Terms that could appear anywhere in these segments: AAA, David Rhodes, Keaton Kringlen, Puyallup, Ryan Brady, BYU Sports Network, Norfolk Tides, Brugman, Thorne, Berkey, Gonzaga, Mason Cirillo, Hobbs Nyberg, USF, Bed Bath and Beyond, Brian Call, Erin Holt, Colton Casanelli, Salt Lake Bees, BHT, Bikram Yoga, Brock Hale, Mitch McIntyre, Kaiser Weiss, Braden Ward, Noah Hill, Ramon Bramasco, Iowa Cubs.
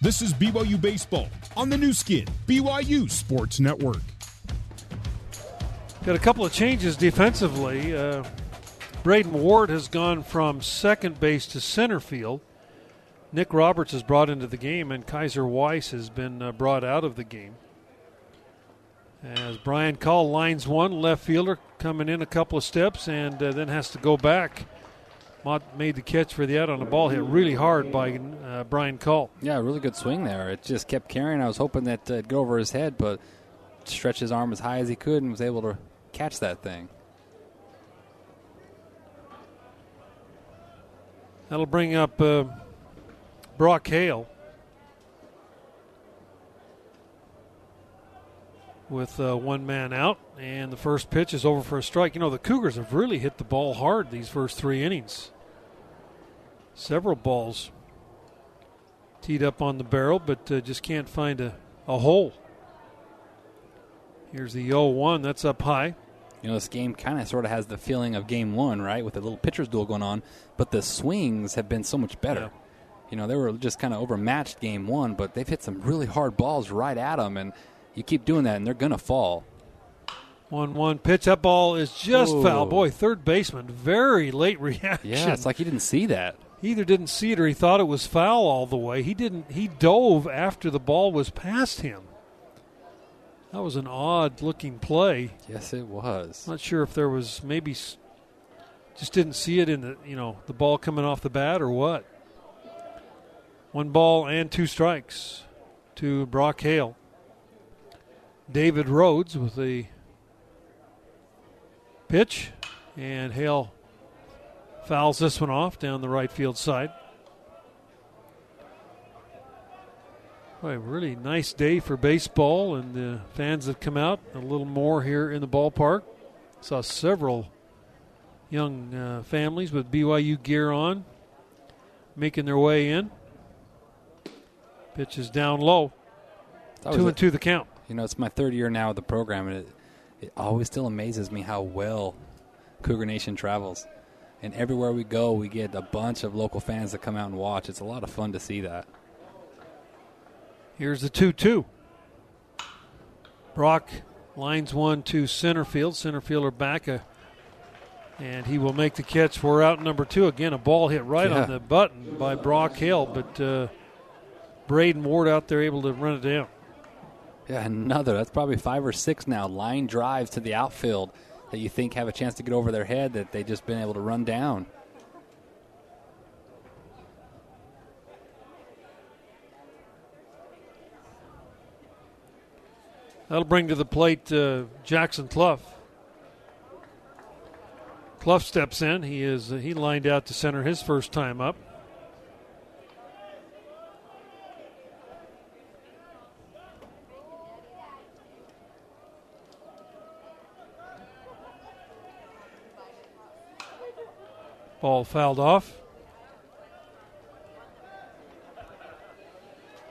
This is BYU Baseball on the new skin, BYU Sports Network. Got a couple of changes defensively. Braden Ward has gone from second base to center field. Nick Roberts is brought into the game, and Kaiser Weiss has been brought out of the game. As Brian Call lines one, left fielder coming in a couple of steps and then has to go back. Mott made the catch for the out on the ball, hit really hard by Brian Call. Yeah, really good swing there. It just kept carrying. I was hoping that it'd go over his head, but stretched his arm as high as he could and was able to catch that thing. That'll bring up Brock Hale with one man out, and the first pitch is over for a strike. You know, the Cougars have really hit the ball hard these first three innings. Several balls teed up on the barrel, but just can't find a hole. Here's the 0-1. That's up high. You know, this game kind of sort of has the feeling of Game 1, right, with a little pitcher's duel going on, but the swings have been so much better. Yeah. You know, they were just kind of overmatched Game 1, but they've hit some really hard balls right at them, and you keep doing that, and they're going to fall. 1-1 pitch. That ball is just foul. Boy, third baseman, very late reaction. Yeah, it's like he didn't see that. He either didn't see it or he thought it was foul all the way. He didn't. He dove after the ball was past him. That was an odd-looking play. Yes, it was. Not sure if there was maybe just didn't see it in the, you know, the ball coming off the bat or what. One ball and two strikes to Brock Hale. David Rhodes with the pitch, and Hale fouls this one off down the right field side. Boy, a really nice day for baseball, and the fans have come out a little more here in the ballpark. Saw several young families with BYU gear on making their way in. Pitch is down low. 2-2 the count. You know, it's my third year now at the program, and it always still amazes me how well Cougar Nation travels. And everywhere we go, we get a bunch of local fans that come out and watch. It's a lot of fun to see that. Here's the 2-2. Brock lines one to center field. Center fielder back, and he will make the catch for out number two. Again, a ball hit right on the button by Brock Hill, but Braden Ward out there able to run it down. Yeah, another. That's probably five or six now. Line drives to the outfield that you think have a chance to get over their head that they've just been able to run down. That'll bring to the plate Jackson Cluff. Cluff steps in. He lined out to center his first time up. Ball fouled off.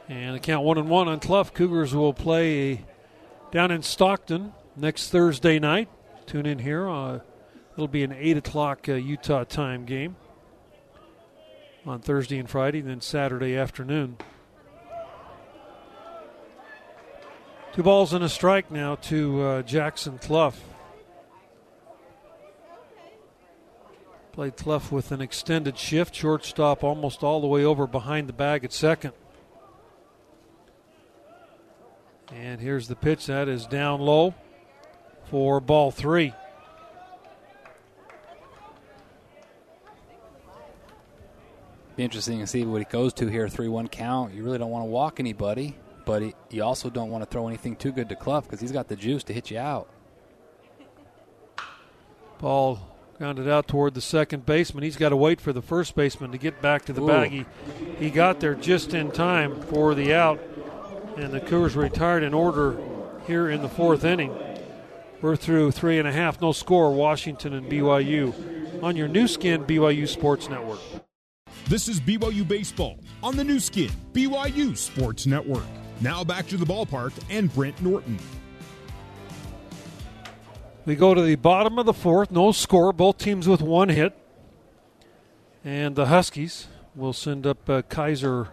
And a count 1-1 on Cluff. Cougars will play down in Stockton next Thursday night. Tune in here. It'll be an 8 o'clock Utah time game on Thursday and Friday, then Saturday afternoon. 2 balls and a strike now to Jackson Cluff. Played Cluff with an extended shift. Shortstop almost all the way over behind the bag at second. And here's the pitch. That is down low for ball 3. Be interesting to see what he goes to here. 3-1 count. You really don't want to walk anybody, but you also don't want to throw anything too good to Cluff because he's got the juice to hit you out. Ball grounded out toward the second baseman. He's got to wait for the first baseman to get back to the bag. He got there just in time for the out. And the Cougars retired in order here in the 4th inning. We're through 3.5. No score, Washington and BYU. On your new skin, BYU Sports Network. This is BYU Baseball on the new skin, BYU Sports Network. Now back to the ballpark and Brent Norton. We go to the bottom of the 4th. No score. Both teams with one hit. And the Huskies will send up Kaiser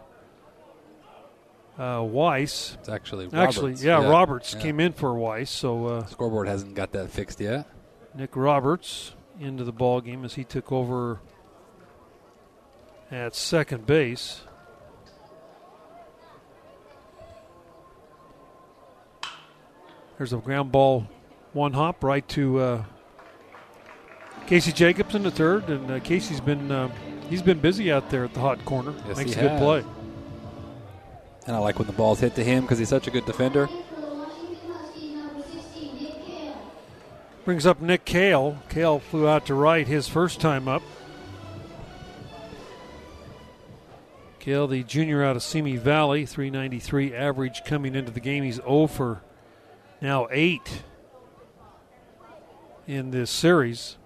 Weiss. It's actually Roberts. Roberts came in for Weiss. So scoreboard hasn't got that fixed yet. Nick Roberts into the ball game as he took over at second base. There's a ground ball, one hop right to Casey Jacobson to third, and Casey's been he's been busy out there at the hot corner. Yes, makes a good play. And I like when the ball's hit to him because he's such a good defender. Brings up Nick Cale. Cale flew out to right his first time up. Cale, the junior out of Simi Valley, 393 average coming into the game. He's 0 for now 8 in this series.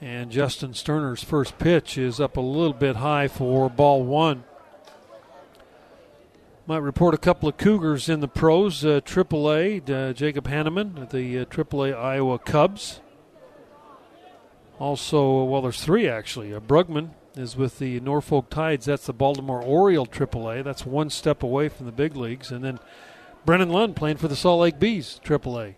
And Justin Sterner's first pitch is up a little bit high for ball one. Might report a couple of Cougars in the pros. AAA, Jacob Hanneman at the AAA Iowa Cubs. Also, well, there's three actually. Brugman is with the Norfolk Tides. That's the Baltimore Oriole AAA. That's one step away from the big leagues. And then Brennan Lund playing for the Salt Lake Bees AAA.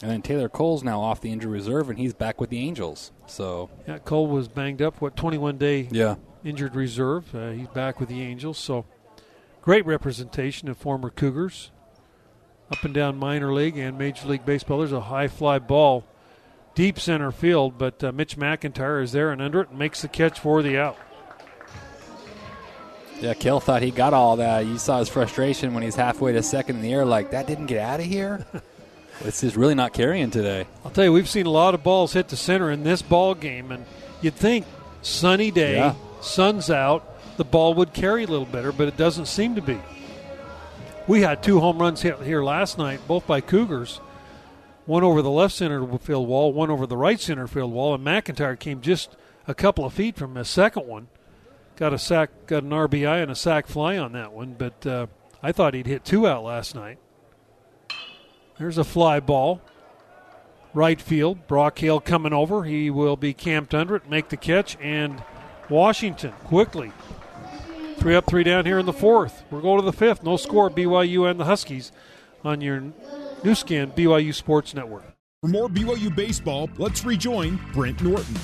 And then Taylor Cole's now off the injury reserve, and he's back with the Angels. So yeah, Cole was banged up. 21-day injured reserve. He's back with the Angels. So. Great representation of former Cougars. Up and down minor league and Major League Baseball. There's a high fly ball, deep center field, but Mitch McIntyre is there and under it and makes the catch for the out. Yeah, Kel thought he got all that. You saw his frustration when he's halfway to second in the air, like, that didn't get out of here? This is really not carrying today. I'll tell you, we've seen a lot of balls hit to center in this ball game, and you'd think sunny day, sun's out, the ball would carry a little better, but it doesn't seem to be. We had two home runs hit here last night, both by Cougars. One over the left center field wall, one over the right center field wall, and McIntyre came just a couple of feet from the second one. Got a sack, got an RBI and a sack fly on that one, but I thought he'd hit two out last night. There's a fly ball. Right field, Brock Hale coming over. He will be camped under it, make the catch, and Washington quickly. 3 up, 3 down here in the fourth. We're going to the fifth. No score, BYU and the Huskies on your new skin, BYU Sports Network. For more BYU baseball, let's rejoin Brent Norton.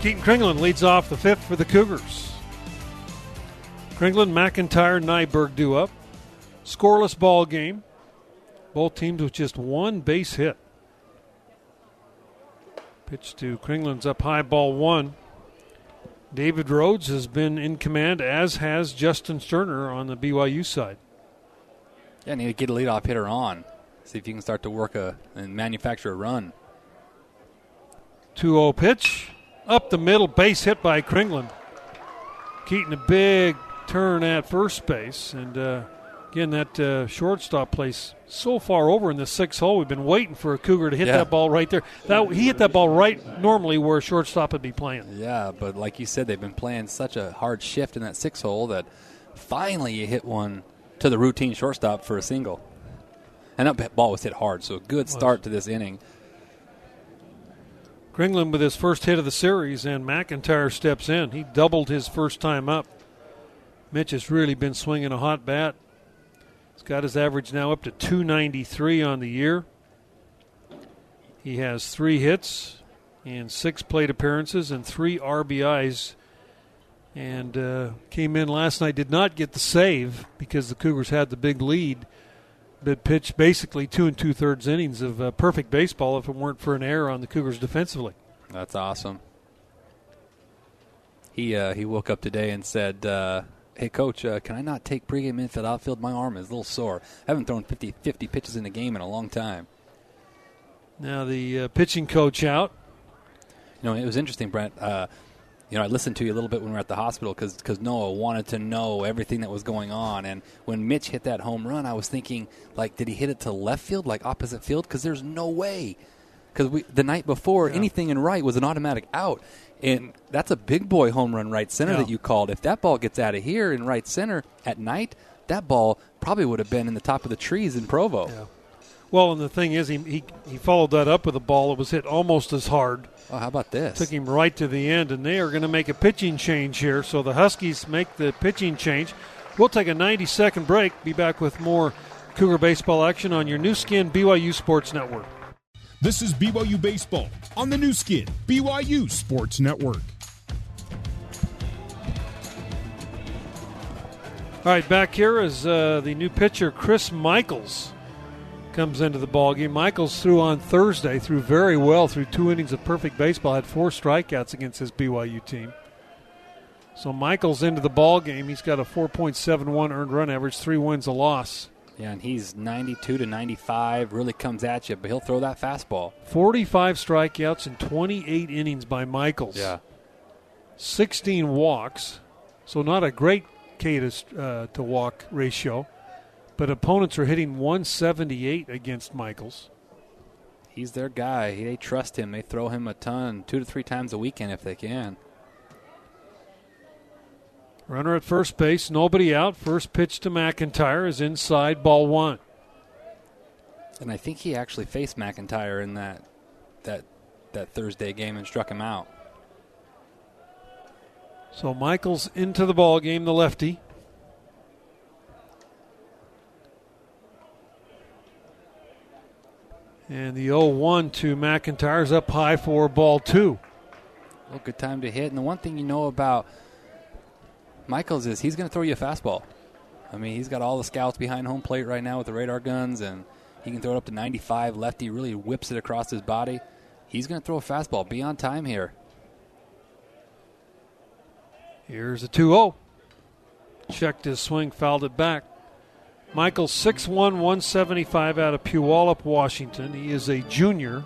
Keaton Kringlen leads off the fifth for the Cougars. Kringlen, McIntyre, Nyberg do up. Scoreless ball game. Both teams with just one base hit. Pitch to Kringlen's up high, ball one. David Rhodes has been in command, as has Justin Sterner on the BYU side. Yeah, need to get a leadoff hitter on. See if you can start to work and manufacture a run. 2-0 pitch. Up the middle, base hit by Kringlen. Keaton a big turn at first base. And, again, that shortstop plays so far over in the sixth hole. We've been waiting for a Cougar to hit that ball right there. He hit that ball right normally where a shortstop would be playing. Yeah, but like you said, they've been playing such a hard shift in that sixth hole that finally you hit one to the routine shortstop for a single. And that ball was hit hard, so a good start to this inning. Kringlen with his first hit of the series, and McIntyre steps in. He doubled his first time up. Mitch has really been swinging a hot bat. He's got his average now up to 293 on the year. He has 3 hits and 6 plate appearances and 3 RBIs. And came in last night, did not get the save because the Cougars had the big lead. But pitched basically 2 2/3 innings of perfect baseball if it weren't for an error on the Cougars defensively. That's awesome. He woke up today and said... hey, Coach, can I not take pregame infield outfield? My arm is a little sore. I haven't thrown 50 pitches in a game in a long time. Now the pitching coach out. You know, it was interesting, Brent. I listened to you a little bit when we were at the hospital because Noah wanted to know everything that was going on. And when Mitch hit that home run, I was thinking, like, did he hit it to left field, like opposite field? Because there's no way. Because the night before, anything in right was an automatic out. And that's a big boy home run right center that you called. If that ball gets out of here in right center at night, that ball probably would have been in the top of the trees in Provo. Yeah. Well, and the thing is, he followed that up with a ball that was hit almost as hard. Oh, how about this? Took him right to the end, and they are going to make a pitching change here. So the Huskies make the pitching change. We'll take a 90-second break. Be back with more Cougar baseball action on your new skin, BYU Sports Network. This is BYU Baseball on the new skin, BYU Sports Network. All right, back here is the new pitcher, Chris Michaels, comes into the ballgame. Michaels threw on Thursday, threw very well, threw 2 innings of perfect baseball, had 4 strikeouts against his BYU team. So Michaels into the ballgame. He's got a 4.71 earned run average, 3 wins, a loss. Yeah, and he's 92 to 95, really comes at you, but he'll throw that fastball. 45 strikeouts and 28 innings by Michaels. Yeah. 16 walks, so not a great to walk ratio, but opponents are hitting 178 against Michaels. He's their guy. They trust him. They throw him a ton, 2 to 3 times a weekend if they can. Runner at first base, nobody out. First pitch to McIntyre is inside, ball one. And I think he actually faced McIntyre in that Thursday game and struck him out. So Michaels into the ball game, the lefty. And the 0-1 to McIntyre's up high for ball two. Well, good time to hit. And the one thing you know about Michaels is he's going to throw you a fastball. I mean, he's got all the scouts behind home plate right now with the radar guns, and he can throw it up to 95. Lefty really whips it across his body. He's going to throw a fastball. Be on time here. Here's a 2-0. Checked his swing, fouled it back. Michael 6'1", 175 out of Puyallup, Washington. He is a junior,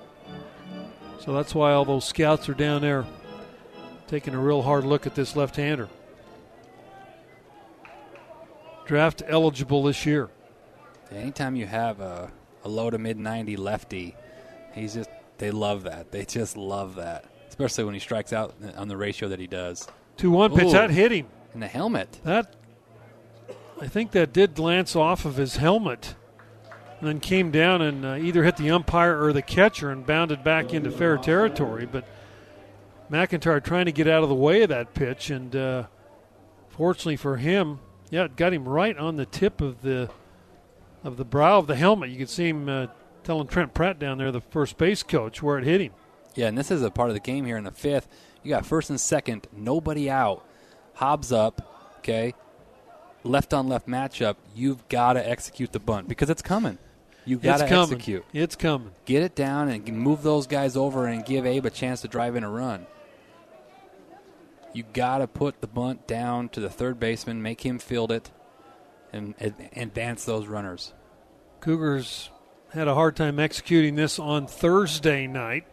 so that's why all those scouts are down there taking a real hard look at this left-hander. Draft eligible this year. Anytime you have a low to mid-90 lefty, they love that. They just love that, especially when he strikes out on the ratio that he does. 2-1 pitch. Ooh, that hit him. In the helmet. I think that did lance off of his helmet and then came down and either hit the umpire or the catcher and bounded back into fair territory. But McIntyre trying to get out of the way of that pitch. And fortunately for him, it got him right on the tip of the brow of the helmet. You could see him telling Trent Pratt down there, the first base coach, where it hit him. Yeah, and this is a part of the game here in the fifth. You got first and second, nobody out. Hobbs up, okay? Left-on-left matchup. You've got to execute the bunt because it's coming. You've got to execute. It's coming. Get it down and move those guys over and give Abe a chance to drive in a run. You got to put the bunt down to the third baseman, make him field it, and advance those runners. Cougars had a hard time executing this on Thursday night.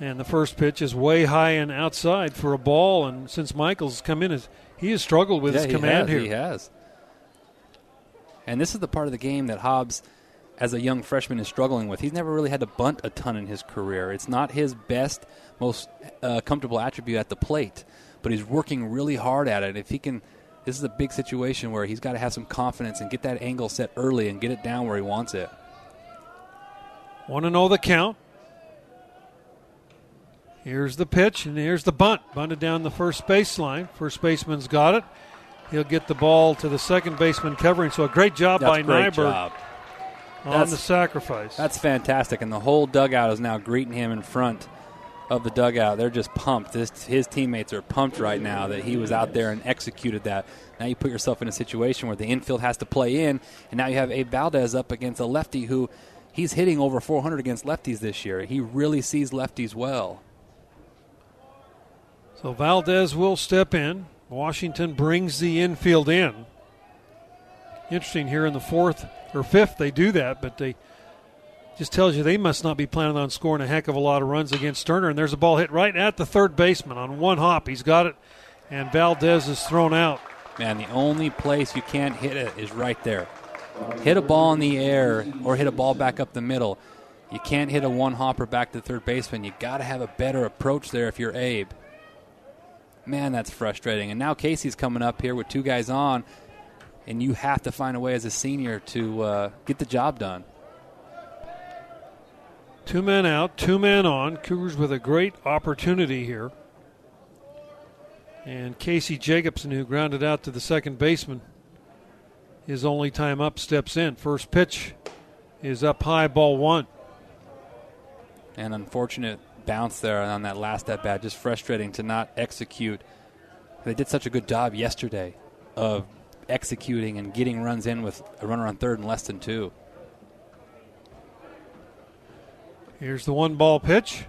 And the first pitch is way high and outside for a ball. And since Michaels come in, he has struggled with his command here. He has. And this is the part of the game that Hobbs, as a young freshman, is struggling with. He's never really had to bunt a ton in his career. It's not his best, most comfortable attribute at the plate. But he's working really hard at it. If he can, this is a big situation where he's got to have some confidence and get that angle set early and get it down where he wants it. 1-0 the count. Here's the pitch, and here's the bunt. Bunted down the first baseline. First baseman's got it. He'll get the ball to the second baseman covering. So a great job by Nyberg on the sacrifice. That's fantastic, and the whole dugout is now greeting him in front of the dugout. They're just pumped. His teammates are pumped right now that he was out there and executed that. Now you put yourself in a situation where the infield has to play in, and now you have Abe Valdez up against a lefty who he's hitting over 400 against lefties this year. He really sees lefties well. So Valdez will step in. Washington brings the infield in. Interesting here in the fourth or fifth they do that, but they just tells you they must not be planning on scoring a heck of a lot of runs against Sterner. And there's a ball hit right at the third baseman on one hop. He's got it, and Valdez is thrown out. Man, the only place you can't hit it is right there. Hit a ball in the air or hit a ball back up the middle. You can't hit a one-hopper back to third baseman. You got to have a better approach there if you're Abe. Man, that's frustrating. And now Casey's coming up here with 2 guys on, and you have to find a way as a senior to get the job done. Two men out, two men on. Cougars with a great opportunity here. And Casey Jacobson, who grounded out to the second baseman, his only time up, steps in. First pitch is up high, ball one. An unfortunate bounce there on that last at-bat. Just frustrating to not execute. They did such a good job yesterday of executing and getting runs in with a runner on third and less than two. Here's the one-ball pitch.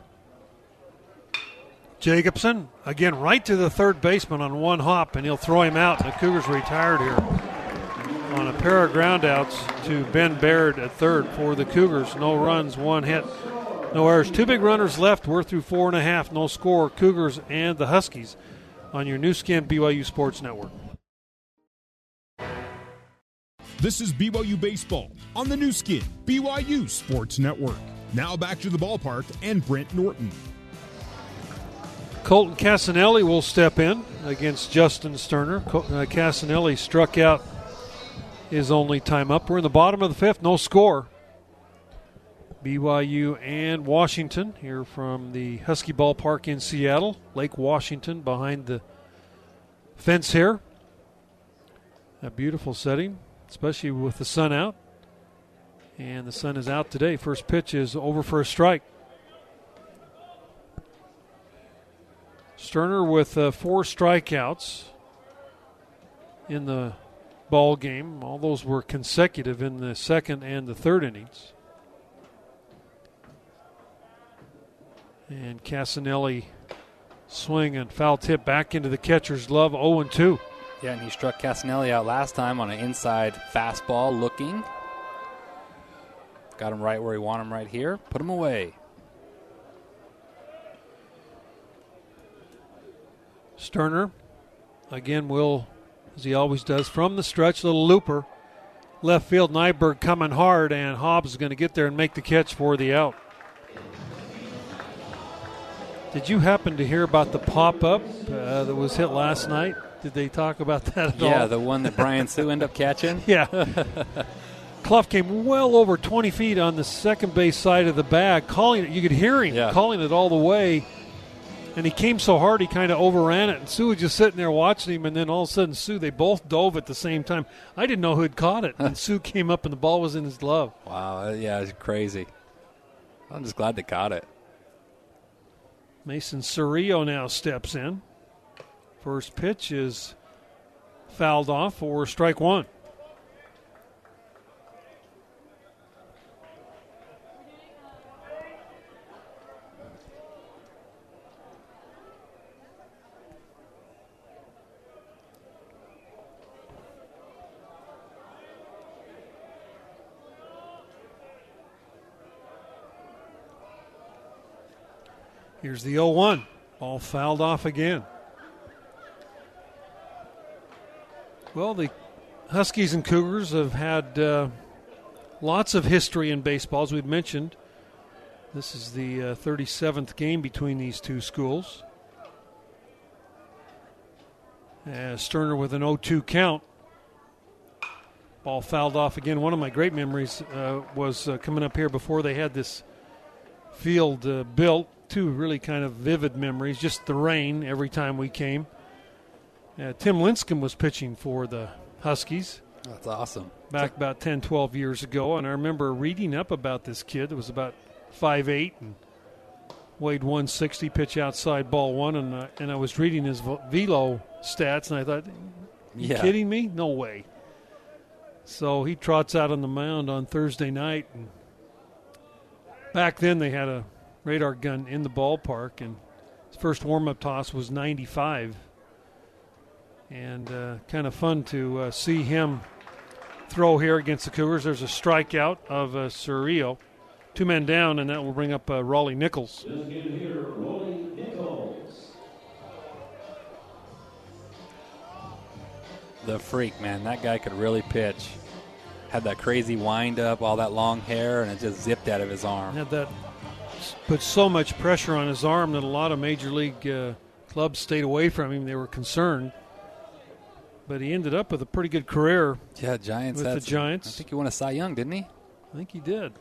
Jacobson, again, right to the third baseman on one hop, and he'll throw him out. And the Cougars retired here on a pair of groundouts to Ben Baird at third for the Cougars. No runs, one hit, no errors. Two big runners left. We're through four and a half. No score. Cougars and the Huskies on your new skin, BYU Sports Network. This is BYU Baseball on the new skin, BYU Sports Network. Now back to the ballpark and Brent Norton. Colton Casanelli will step in against Justin Sterner. Casanelli struck out his only time up. We're in the bottom of the fifth. No score. BYU and Washington here from the Husky Ballpark in Seattle. Lake Washington behind the fence here. A beautiful setting, especially with the sun out. And the sun is out today. First pitch is over for a strike. Sterner with four strikeouts in the ball game. All those were consecutive in the second and the third innings. And Casanelli swing and foul tip back into the catcher's glove, 0-2. Yeah, and he struck Casanelli out last time on an inside fastball looking. Got him right where he want him right here. Put him away. Sterner, again, will, as he always does, from the stretch, little looper. Left field, Nyberg coming hard, and Hobbs is going to get there and make the catch for the out. Did you happen to hear about the pop-up that was hit last night? Did they talk about that at all? Yeah, the one that Brian Sue ended up catching? Yeah. Cluff came well over 20 feet on the second base side of the bag, calling it. You could hear him calling it all the way. And he came so hard he kind of overran it. And Sue was just sitting there watching him. And then all of a sudden, Sue, they both dove at the same time. I didn't know who had caught it. And Sue came up and the ball was in his glove. Wow, yeah, it's crazy. I'm just glad they caught it. Mason Cirillo now steps in. First pitch is fouled off for strike one. Here's the 0-1. Ball fouled off again. Well, the Huskies and Cougars have had lots of history in baseball, as we've mentioned. This is the 37th game between these two schools. Sterner with an 0-2 count. Ball fouled off again. One of my great memories was coming up here before they had this field built. Two really kind of vivid memories, just the rain every time we came. Tim Winscombe was pitching for the Huskies. That's awesome. Back about 10, 12 years ago, and I remember reading up about this kid. It was about 5'8", and weighed 160, pitch outside, ball one, and I was reading his velo stats, and I thought, you kidding me? No way. So he trots out on the mound on Thursday night, and back then they had a radar gun in the ballpark, and his first warm-up toss was 95. And kind of fun to see him throw here against the Cougars. There's a strikeout of Cirillo. Two men down, and that will bring up Raleigh Nichols. The freak, man. That guy could really pitch. Had that crazy wind-up, all that long hair, and it just zipped out of his arm. Had that. Put so much pressure on his arm that a lot of major league clubs stayed away from him. They were concerned. But he ended up with a pretty good career. Yeah, Giants. With the Giants. I think he won a Cy Young, didn't he? I think he did.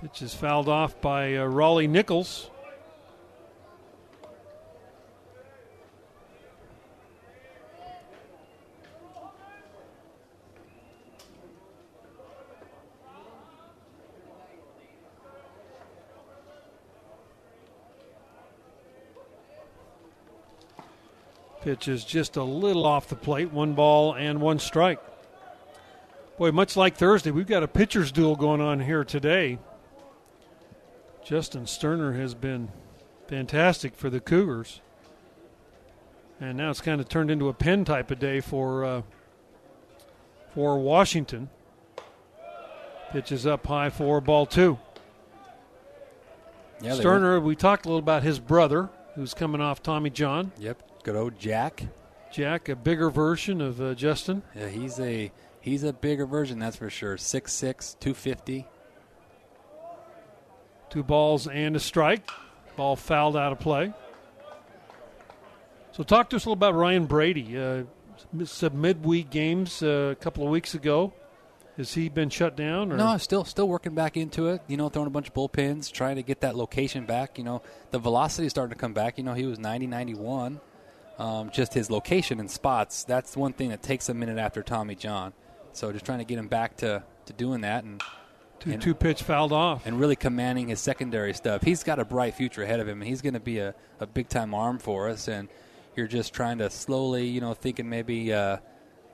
Pitch is fouled off by Raleigh Nichols. Pitch is just a little off the plate. 1 ball and 1 strike. Boy, much like Thursday, we've got a pitcher's duel going on here today. Justin Sterner has been fantastic for the Cougars. And now it's kind of turned into a pen type of day for Washington. Pitch is up high for 4-2. Yeah, Sterner, we talked a little about his brother, who's coming off Tommy John. Yep. Good old Jack. Jack, a bigger version of Justin. Yeah, he's a bigger version, that's for sure. 6'6", 250. 2 balls and a strike. Ball fouled out of play. So talk to us a little about Ryan Brady. Some midweek games a couple of weeks ago. Has he been shut down? Or? No, still working back into it. You know, throwing a bunch of bullpens, trying to get that location back. You know, the velocity is starting to come back. You know, he was 90, 91. Just his location and spots, that's one thing that takes a minute after Tommy John. So just trying to get him back to doing that. And two pitch fouled off. And really commanding his secondary stuff. He's got a bright future ahead of him, and he's going to be a big-time arm for us. And you're just trying to slowly, you know, thinking maybe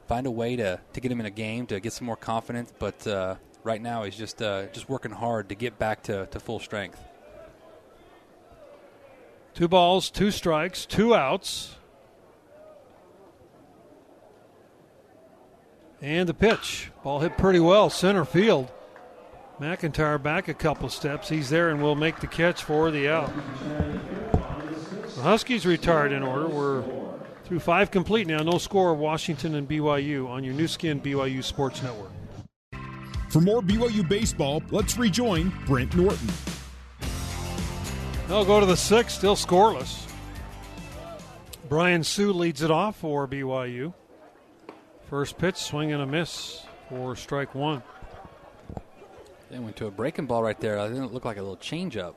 find a way to get him in a game, to get some more confidence. But right now he's just working hard to get back to full strength. 2 balls, 2 strikes, 2 outs. And the pitch. Ball hit pretty well, center field. McIntyre back a couple steps. He's there and will make the catch for the out. The Huskies retired in order. We're through 5 complete now. No score, Washington and BYU on your new skin, BYU Sports Network. For more BYU baseball, let's rejoin Brent Norton. They'll go to the 6th, still scoreless. Brian Sue leads it off for BYU. First pitch, swing and a miss for strike one. They went to a breaking ball right there. I think it looked like a little changeup.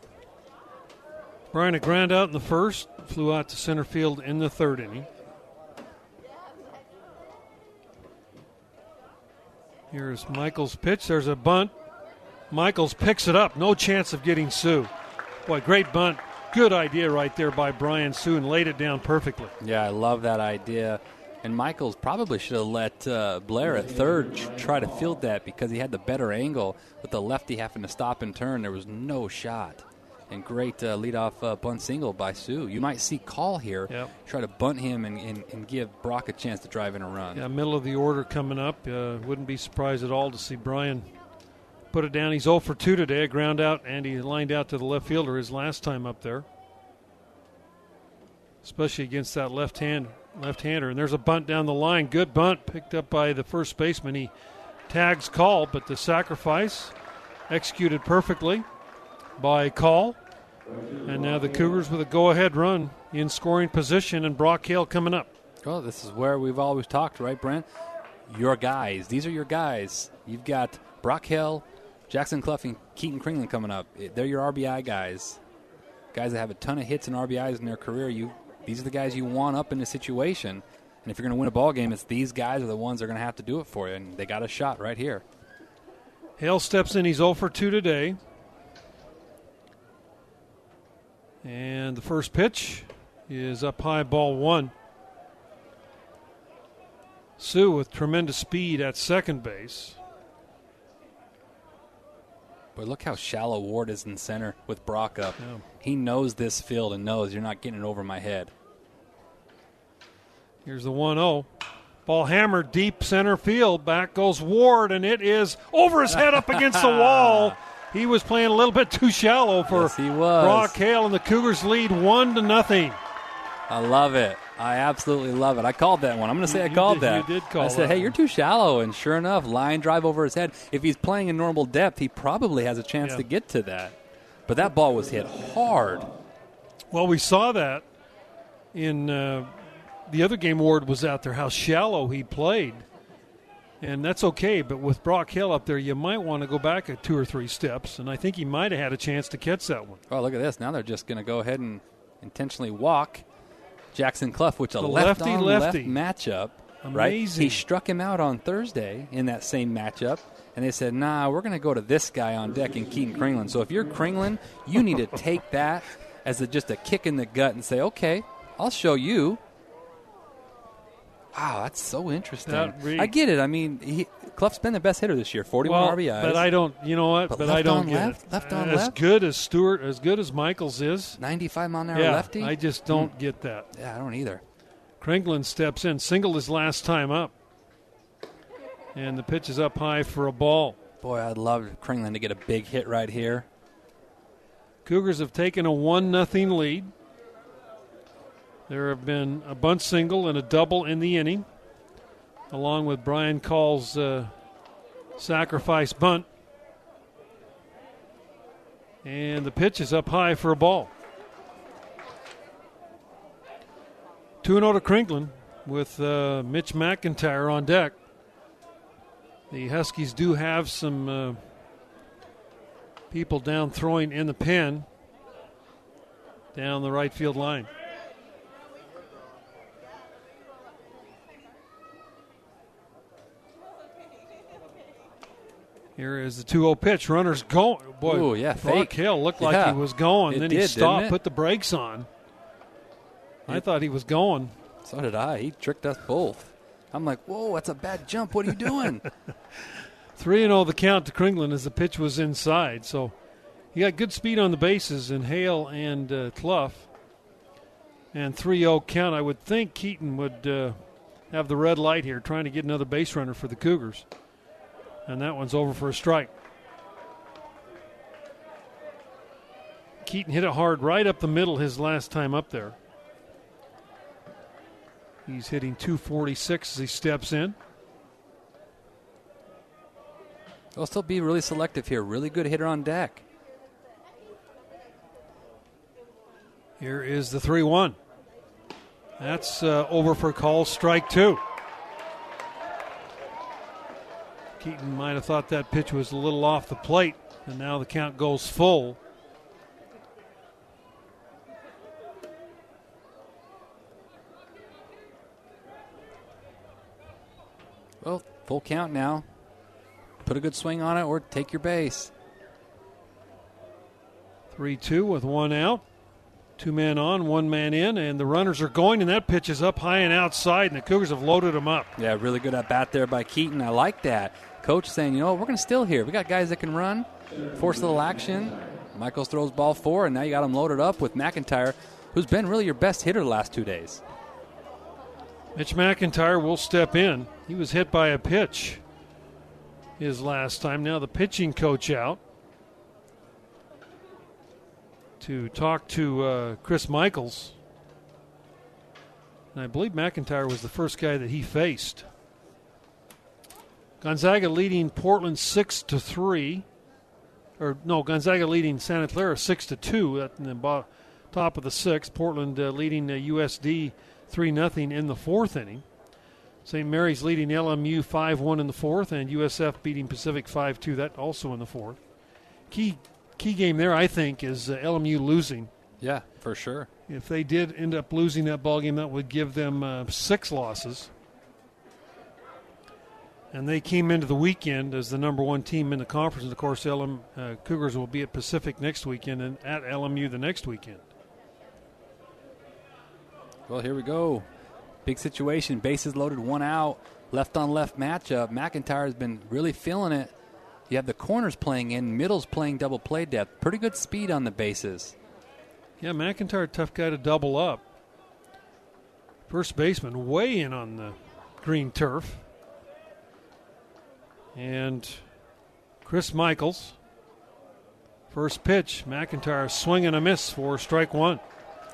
Brian, a ground out in the first, flew out to center field in the 3rd inning. Here's Michaels' pitch. There's a bunt. Michaels picks it up. No chance of getting Sue. Boy, great bunt. Good idea right there by Brian Sue, and laid it down perfectly. Yeah, I love that idea. And Michaels probably should have let Blair at 3rd try to field that, because he had the better angle. With the lefty having to stop and turn, there was no shot. And great leadoff bunt single by Sue. You might see Call here try to bunt him and give Brock a chance to drive in a run. Yeah, middle of the order coming up. Wouldn't be surprised at all to see Brian put it down. He's 0 for 2 today, a ground out, and he lined out to the left fielder his last time up there. Especially against that left-hander, and there's a bunt down the line. Good bunt, picked up by the first baseman. He tags Call, but the sacrifice executed perfectly by Call. And now the Cougars with a go-ahead run in scoring position, and Brock Hale coming up. Well, this is where we've always talked, right, Brent? Your guys. These are your guys. You've got Brock Hale, Jackson Cluff, and Keaton Kringlen coming up. They're your RBI guys. Guys that have a ton of hits and RBIs in their career. These are the guys you want up in this situation. And if you're going to win a ball game, it's these guys are the ones that are going to have to do it for you. And they got a shot right here. Hale steps in. He's 0 for 2 today. And the first pitch is up high, ball 1. Sue with tremendous speed at second base. But look how shallow Ward is in center with Brock up. Yeah. He knows this field and knows you're not getting it over my head. Here's the 1-0. Ball hammered deep center field. Back goes Ward, and it is over his head up against the wall. He was playing a little bit too shallow for Brock Hale, and the Cougars lead 1-0. I love it. I absolutely love it. I called that one. I'm going to say I called that. You did call that. I said, hey, you're too shallow. And sure enough, line drive over his head. If he's playing in normal depth, he probably has a chance to get to that. But that ball was hit hard. Well, we saw that in the other game Ward was out there, how shallow he played. and that's okay. But with Brock Hill up there, you might want to go back at 2 or 3 steps, and I think he might have had a chance to catch that one. Oh, look at this. Now they're just going to go ahead and intentionally walk Jackson Cluff, which a left-on-left matchup. Amazing. Right? He struck him out on Thursday in that same matchup, and they said, nah, we're going to go to this guy on deck in Keaton Kringlen. So if you're Kringlen, you need to take that as just a kick in the gut and say, okay, I'll show you. Wow, that's so interesting. I get it. I mean, Cluff's been the best hitter this year, 41 RBIs. But I don't, you know what? But I don't get it. Left on left. As good as Stewart, as good as Michaels is. 95 mile an hour lefty. I just don't get that. Yeah, I don't either. Kringlen steps in, singled his last time up. And the pitch is up high for a ball. Boy, I'd love Kringlen to get a big hit right here. Cougars have taken a 1-0 lead. There have been a bunt single and a double in the inning, along with Brian Call's sacrifice bunt. And the pitch is up high for a ball. 2-0 to Kringlen with Mitch McIntyre on deck. The Huskies do have some people down throwing in the pen down the right field line. Here is the 2-0 pitch. Runner's going. Boy, ooh, yeah, Brock Hill looked like he was going. He stopped, put the brakes on. I thought he was going. So did I. He tricked us both. I'm like, whoa, that's a bad jump. What are you doing? 3-0 the count to Kringlen as the pitch was inside. So he got good speed on the bases in Hale and Clough. And 3-0 count. I would think Keaton would have the red light here, trying to get another base runner for the Cougars. And that one's over for a strike. Keaton hit it hard right up the middle his last time up there. He's hitting 246 as he steps in. They'll still be really selective here. Really good hitter on deck. Here is the 3-1. That's over for Call, strike 2. Keaton might have thought that pitch was a little off the plate, and now the count goes full. Well, full count now. Put a good swing on it or take your base. 3-2 with one out. 2 men on, 1 man in, and the runners are going, and that pitch is up high and outside, and the Cougars have loaded them up. Yeah, really good at bat there by Keaton. I like that. Coach saying, you know, we're going to steal here. We got guys that can run, force a little action. Michaels throws ball 4, and now you got them loaded up with McIntyre, who's been really your best hitter the last 2 days. Mitch McIntyre will step in. He was hit by a pitch his last time. Now the pitching coach out to talk to Chris Michaels. And I believe McIntyre was the first guy that he faced. Gonzaga leading Portland 6-3. Or no, Gonzaga leading Santa Clara 6-2 at the top of the 6th. Portland leading USD 3-0 in the 4th inning. St. Mary's leading LMU 5-1 in the 4th, and USF beating Pacific 5-2, that also in the 4th. Key game there, I think, is LMU losing. Yeah, for sure. If they did end up losing that ball game, that would give them 6 losses. And they came into the weekend as the number 1 team in the conference. And, of course, Cougars will be at Pacific next weekend and at LMU the next weekend. Well, here we go. Big situation. Bases loaded, 1 out. Left-on-left matchup. McIntyre has been really feeling it. You have the corners playing in, middles playing double play depth. Pretty good speed on the bases. Yeah, McIntyre, tough guy to double up. First baseman way in on the green turf. And Chris Michaels. First pitch, McIntyre swing and a miss for strike 1.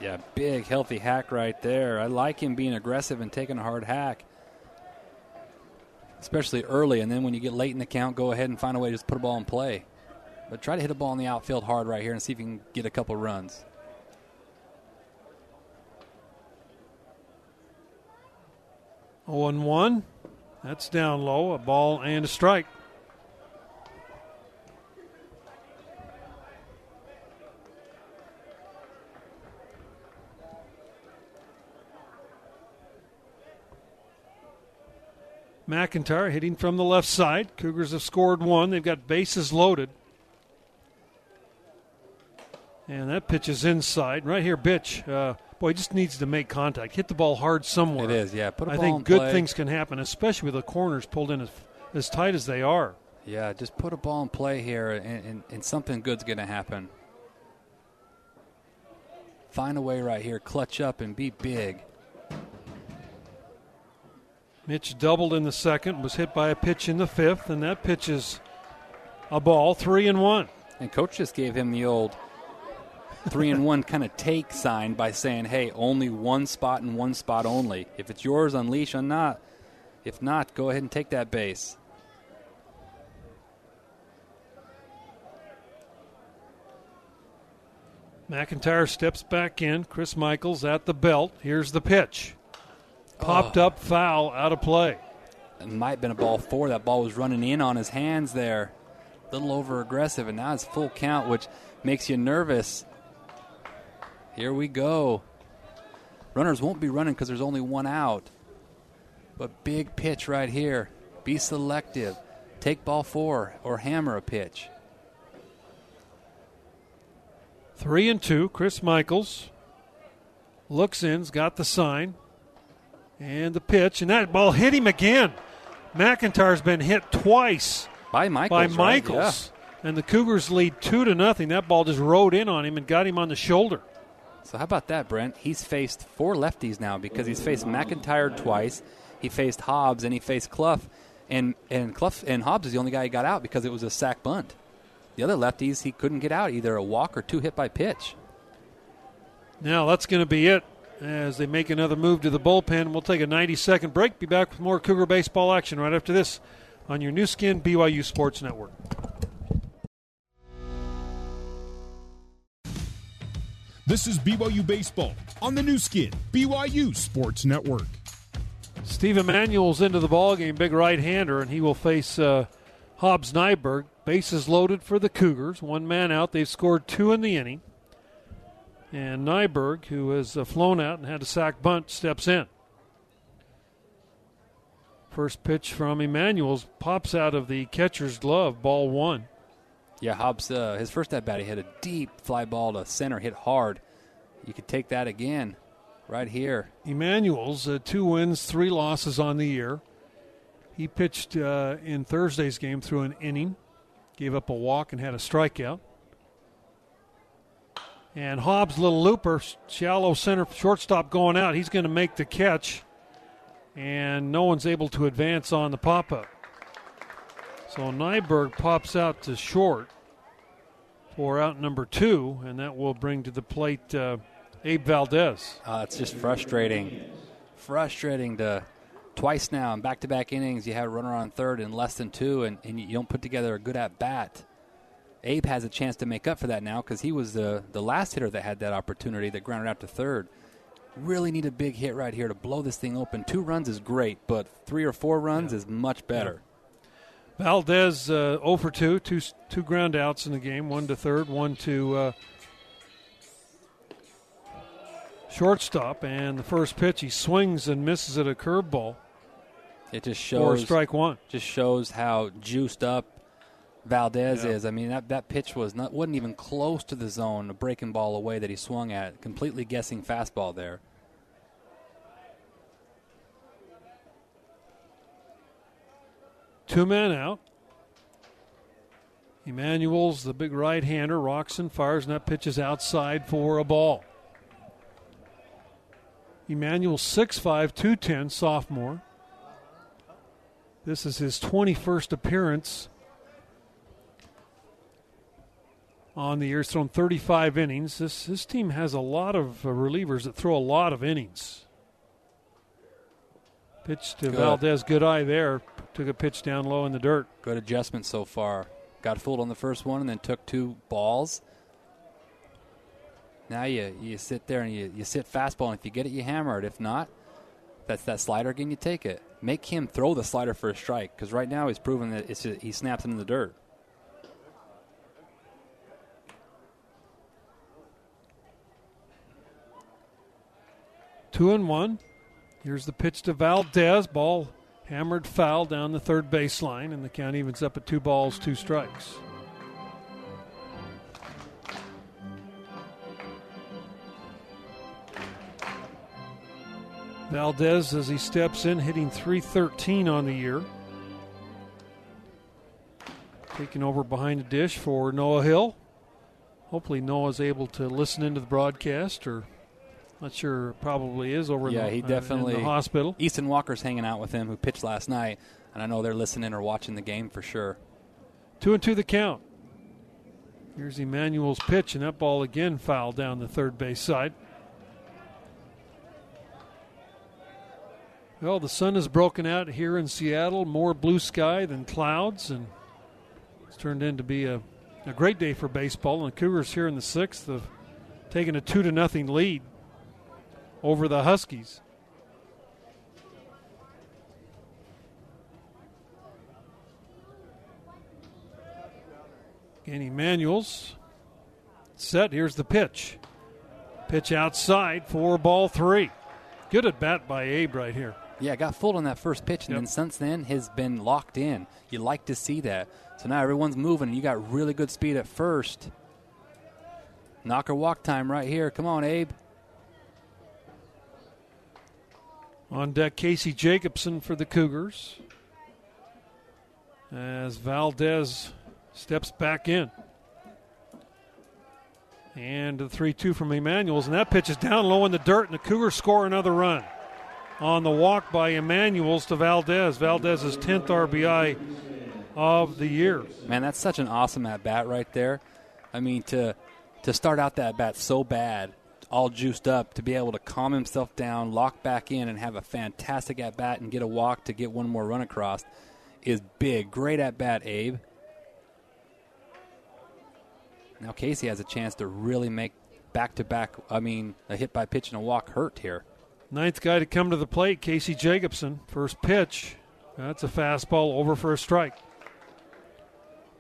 Yeah, big, healthy hack right there. I like him being aggressive and taking a hard hack, especially early, and then when you get late in the count, go ahead and find a way to just put a ball in play. But try to hit a ball in the outfield hard right here and see if you can get a couple runs. Oh, 1-1. That's down low, a ball and a strike. McIntyre hitting from the left side. Cougars have scored one. They've got bases loaded. And that pitch is inside. Right here, Bitch. Boy, he just needs to make contact. Hit the ball hard somewhere. It is, yeah. Put a ball in play. I think good things can happen, especially with the corners pulled in as tight as they are. Yeah, just put a ball in play here, and something good's going to happen. Find a way right here. Clutch up and be big. Mitch doubled in the second, was hit by a pitch in the fifth, and that pitch is a ball, 3-1. And Coach just gave him the old 3-1 kind of take sign by saying, hey, only one spot and one spot only. If it's yours, unleash or not. If not, go ahead and take that base. McIntyre steps back in. Chris Michaels at the belt. Here's the pitch. Popped up, foul, out of play. It might have been a ball four. That ball was running in on his hands there. A little over-aggressive, and now it's full count, which makes you nervous. Here we go. Runners won't be running because there's only one out. But big pitch right here. Be selective. Take ball four or hammer a pitch. 3-2, Chris Michaels. Looks in, got the sign. And the pitch, and that ball hit him again. McIntyre's been hit twice by Michaels. Yeah. And the Cougars lead 2-0. That ball just rode in on him and got him on the shoulder. So how about that, Brent? He's faced four lefties now because he's faced McIntyre twice. He faced Hobbs, and he faced Cluff. And Cluff and Hobbs is the only guy he got out because it was a sack bunt. The other lefties, he couldn't get out, either a walk or two hit by pitch. Now that's going to be it. As they make another move to the bullpen, we'll take a 90-second break. Be back with more Cougar baseball action right after this on your new skin, BYU Sports Network. This is BYU Baseball on the new skin, BYU Sports Network. Steve Emanuel's into the ballgame, big right-hander, and he will face Hobbs Nyberg. Bases loaded for the Cougars. One man out. They've scored two in the inning. And Nyberg, who has flown out and had a sack bunt, steps in. First pitch from Emanuel's pops out of the catcher's glove, ball one. Yeah, Hobbs, his first at-bat, he hit a deep fly ball to center, hit hard. You could take that again right here. Emanuel's 2 wins, 3 losses on the year. He pitched in Thursday's game through an inning, gave up a walk and had a strikeout. And Hobbs, little looper, shallow center, shortstop going out. He's going to make the catch. And no one's able to advance on the pop-up. So Nyberg pops out to short for out number two, and that will bring to the plate Abe Valdez. It's just frustrating. Frustrating to twice now in back-to-back innings you have a runner on third in less than two, and you don't put together a good at-bat. Abe has a chance to make up for that now because he was the last hitter that had that opportunity that grounded out to third. Really need a big hit right here to blow this thing open. 2 runs is great, but 3 or 4 runs is much better. Yeah. Valdez 0 for 2, two ground outs in the game, one to third, one to shortstop. And the first pitch, he swings and misses at a curveball. It just shows. Or strike one. Just shows how juiced up Valdez is. I mean, that pitch wasn't even close to the zone, a breaking ball away that he swung at. Completely guessing fastball there. Two men out. Emanuel's the big right-hander, rocks and fires, and that pitch is outside for a ball. Emanuel, 6'5", 210, sophomore. This is his 21st appearance on the year. He's thrown 35 innings. This team has a lot of relievers that throw a lot of innings. Pitch to Valdez. Good eye there. Took a pitch down low in the dirt. Good adjustment so far. Got fooled on the first one and then took 2 balls. Now you sit there and you sit fastball. And if you get it, you hammer it. If not, that's that slider again, you take it. make him throw the slider for a strike, because right now he's proven that he snaps into the dirt. Two and one. Here's the pitch to Valdez. Ball hammered foul down the third baseline, and the count evens up at 2 balls, 2 strikes. Valdez, as he steps in, hitting .313 on the year. Taking over behind the dish for Noah Hill. Hopefully Noah's able to listen into the broadcast, or not sure, probably is over in the hospital. Easton Walker's hanging out with him, who pitched last night, and I know they're listening or watching the game for sure. 2-2 the count. Here's Emanuel's pitch, and that ball again fouled down the third base side. Well, the sun has broken out here in Seattle. More blue sky than clouds, and it's turned into be a great day for baseball. And the Cougars here in the 6th have taken a 2-0 lead over the Huskies. Again, Emanuel's set. Here's the pitch. Pitch outside, 4-3. Good at bat by Abe right here. Yeah, got fooled on that first pitch, and then since then has been locked in. You like to see that. So now everyone's moving, and you got really good speed at first. Knock or walk time right here. Come on, Abe. On deck, Casey Jacobson for the Cougars, as Valdez steps back in. And the 3-2 from Emanuel's, and that pitch is down low in the dirt, and the Cougars score another run on the walk by Emanuel's to Valdez. Valdez's 10th RBI of the year. Man, that's such an awesome at-bat right there. I mean, to start out that bat so bad, all juiced up, to be able to calm himself down, lock back in, and have a fantastic at-bat and get a walk to get one more run across is big. Great at-bat, Abe. Now Casey has a chance to really make a hit by pitch and a walk hurt here. Ninth guy to come to the plate, Casey Jacobson. First pitch, that's a fastball over for a strike.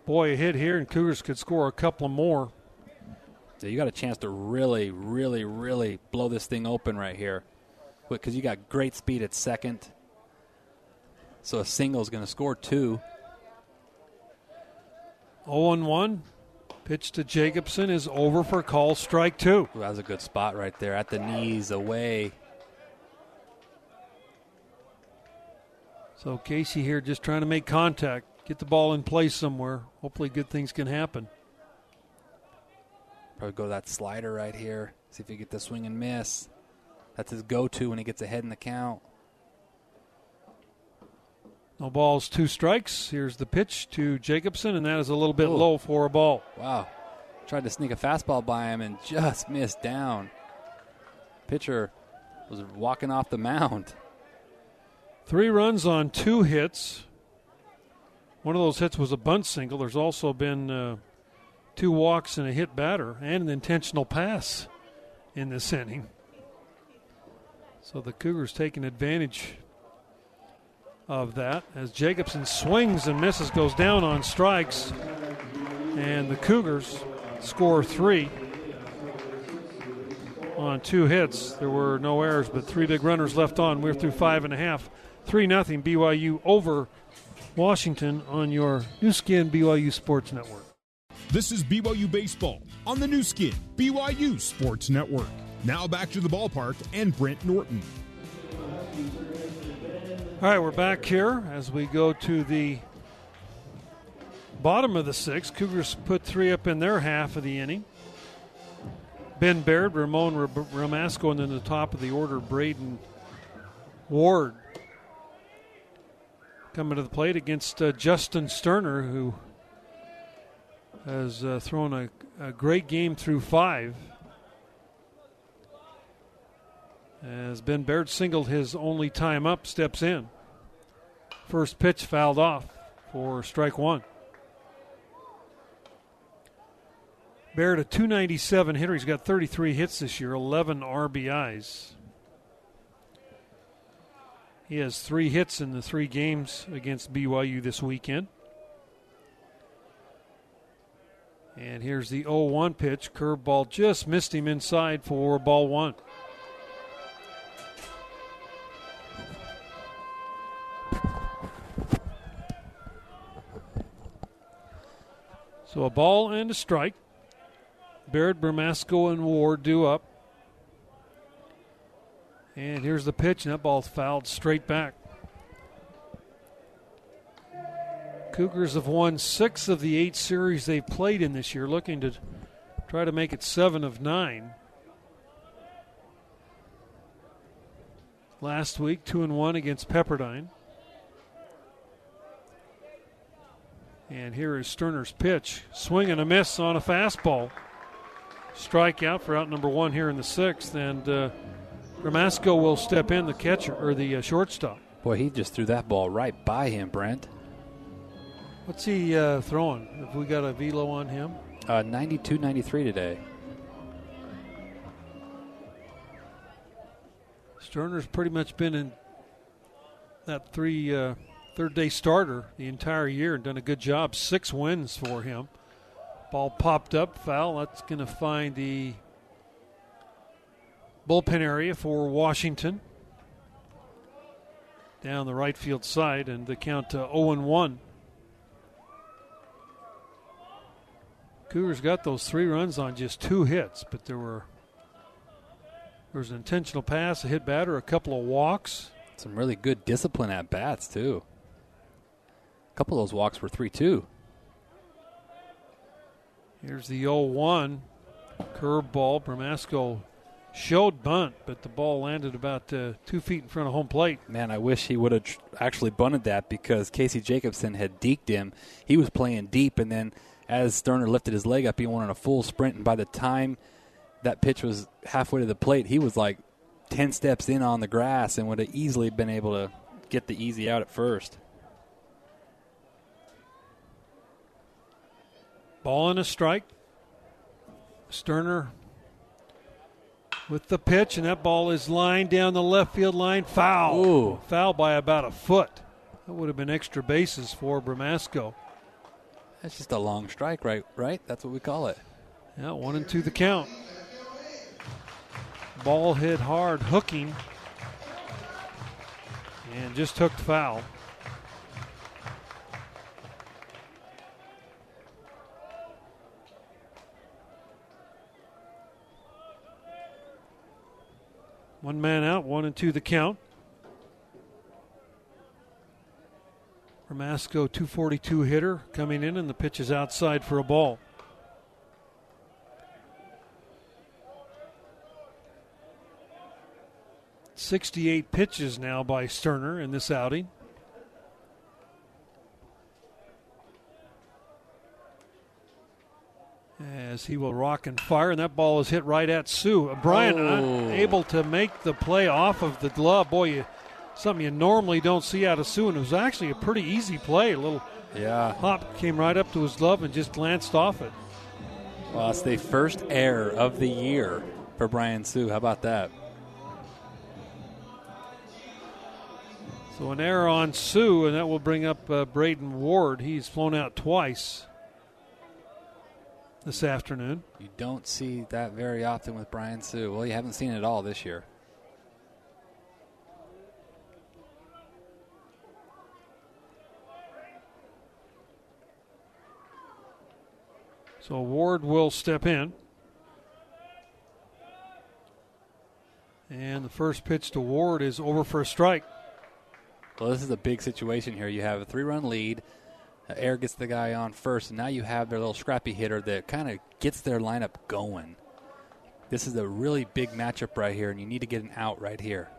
Boy, a hit here, and Cougars could score a couple more. So you got a chance to really, really, really blow this thing open right here, because you got great speed at second. So a single is going to score 2. 0-1. Pitch to Jacobson is over for call, strike 2. Ooh, that was a good spot right there, at the knees, away. So Casey here just trying to make contact, get the ball in place somewhere. Hopefully good things can happen. Probably go to that slider right here, see if you get the swing and miss. That's his go-to when he gets ahead in the count. No balls, 2 strikes. Here's the pitch to Jacobson, and that is a little bit low for a ball. Wow. Tried to sneak a fastball by him and just missed down. Pitcher was walking off the mound. 3 runs on 2 hits. One of those hits was a bunt single. There's also been 2 walks and a hit batter and an intentional pass in this inning. So the Cougars taking advantage of that, as Jacobson swings and misses, goes down on strikes, and the Cougars score 3 on 2 hits. There were no errors, but 3 big runners left on. We're through 5.5. 3-0 BYU over Washington on your new skin BYU Sports Network. This is BYU Baseball on the new skin BYU Sports Network. Now back to the ballpark and Brent Norton. All right, we're back here as we go to the bottom of the 6th. Cougars put 3 up in their half of the inning. Ben Baird, Ramon Bramasco, and then the top of the order, Braden Ward, coming to the plate against Justin Sterner, who has thrown a great game through 5. As Ben Baird singled his only time up, steps in. First pitch fouled off for strike 1. Baird, a .297 hitter. He's got 33 hits this year, 11 RBIs. He has 3 hits in the 3 games against BYU this weekend. And here's the 0-1 pitch. Curveball just missed him inside for ball 1. So a ball and a strike. Baird, Bramasco, and Ward due up. And here's the pitch, and that ball fouled straight back. Cougars have won 6 of the 8 series they've played in this year, looking to try to make it 7 of 9. Last week, 2-1 against Pepperdine. And here is Sterner's pitch. Swing and a miss on a fastball. Strikeout for out number 1 here in the 6th, and Ramasco will step in, the catcher, or the shortstop. Boy, he just threw that ball right by him, Brent. What's he throwing? Have we got a velo on him? 92-93 today. Sterner's pretty much been in that third-day starter the entire year and done a good job. 6 wins for him. Ball popped up, foul. That's going to find the bullpen area for Washington. Down the right field side, and the count to 0-1. Cougars got those 3 runs on just 2 hits, but there was an intentional pass, a hit batter, a couple of walks. Some really good discipline at bats, too. A couple of those walks were 3-2. Here's the 0-1 curveball. Bramasco showed bunt, but the ball landed about 2 feet in front of home plate. Man, I wish he would have actually bunted that, because Casey Jacobson had deked him. He was playing deep, and then as Sterner lifted his leg up, he went on a full sprint, and by the time that pitch was halfway to the plate, he was like 10 steps in on the grass and would have easily been able to get the easy out at first. Ball and a strike. Sterner with the pitch, and that ball is lined down the left field line. Foul. Ooh. Foul by about a foot. That would have been extra bases for Bramasco. That's just a long strike, right? That's what we call it. Yeah, 1-2 the count. Ball hit hard, hooking, and just hooked foul. One man out, 1-2 the count. Ramasco, 242 hitter, coming in, and the pitch is outside for a ball. It's 68 pitches now by Sterner in this outing. As he will rock and fire, and that ball is hit right at Sue. Brian unable to make the play off of the glove. Boy, something you normally don't see out of Sue, and it was actually a pretty easy play. A little hop came right up to his glove and just glanced off it. Well, it's the first error of the year for Brian Sue. How about that? So an error on Sue, and that will bring up Braden Ward. He's flown out twice this afternoon. You don't see that very often with Brian Sue. Well, you haven't seen it at all this year. So Ward will step in. And the first pitch to Ward is over for a strike. Well, this is a big situation here. You have a 3-run lead. Air gets the guy on first. And now you have their little scrappy hitter that kind of gets their lineup going. This is a really big matchup right here, and you need to get an out right here.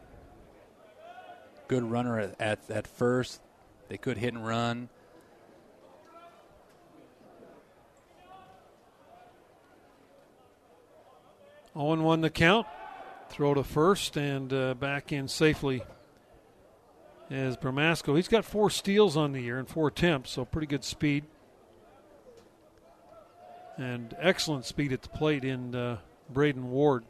Good runner at first. They could hit and run. Oh, and 1 the count. Throw to first and back in safely is Bramasco. He's got 4 steals on the year and 4 attempts, so pretty good speed. And excellent speed at the plate in Braden Ward.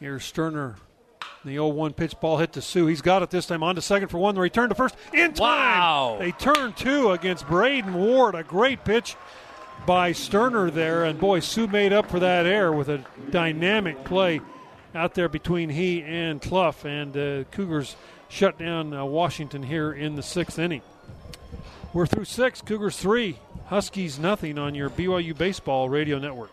Here's Sterner. The 0-1 pitch, ball hit to Sue. He's got it this time. On to second for one. The return to first. In time. Wow. They turn two against Braden Ward. A great pitch by Sterner there. And, boy, Sue made up for that error with a dynamic play out there between he and Cluff. And the Cougars shut down Washington here in the sixth inning. We're through six. Cougars 3, Huskies 0 on your BYU Baseball Radio Network.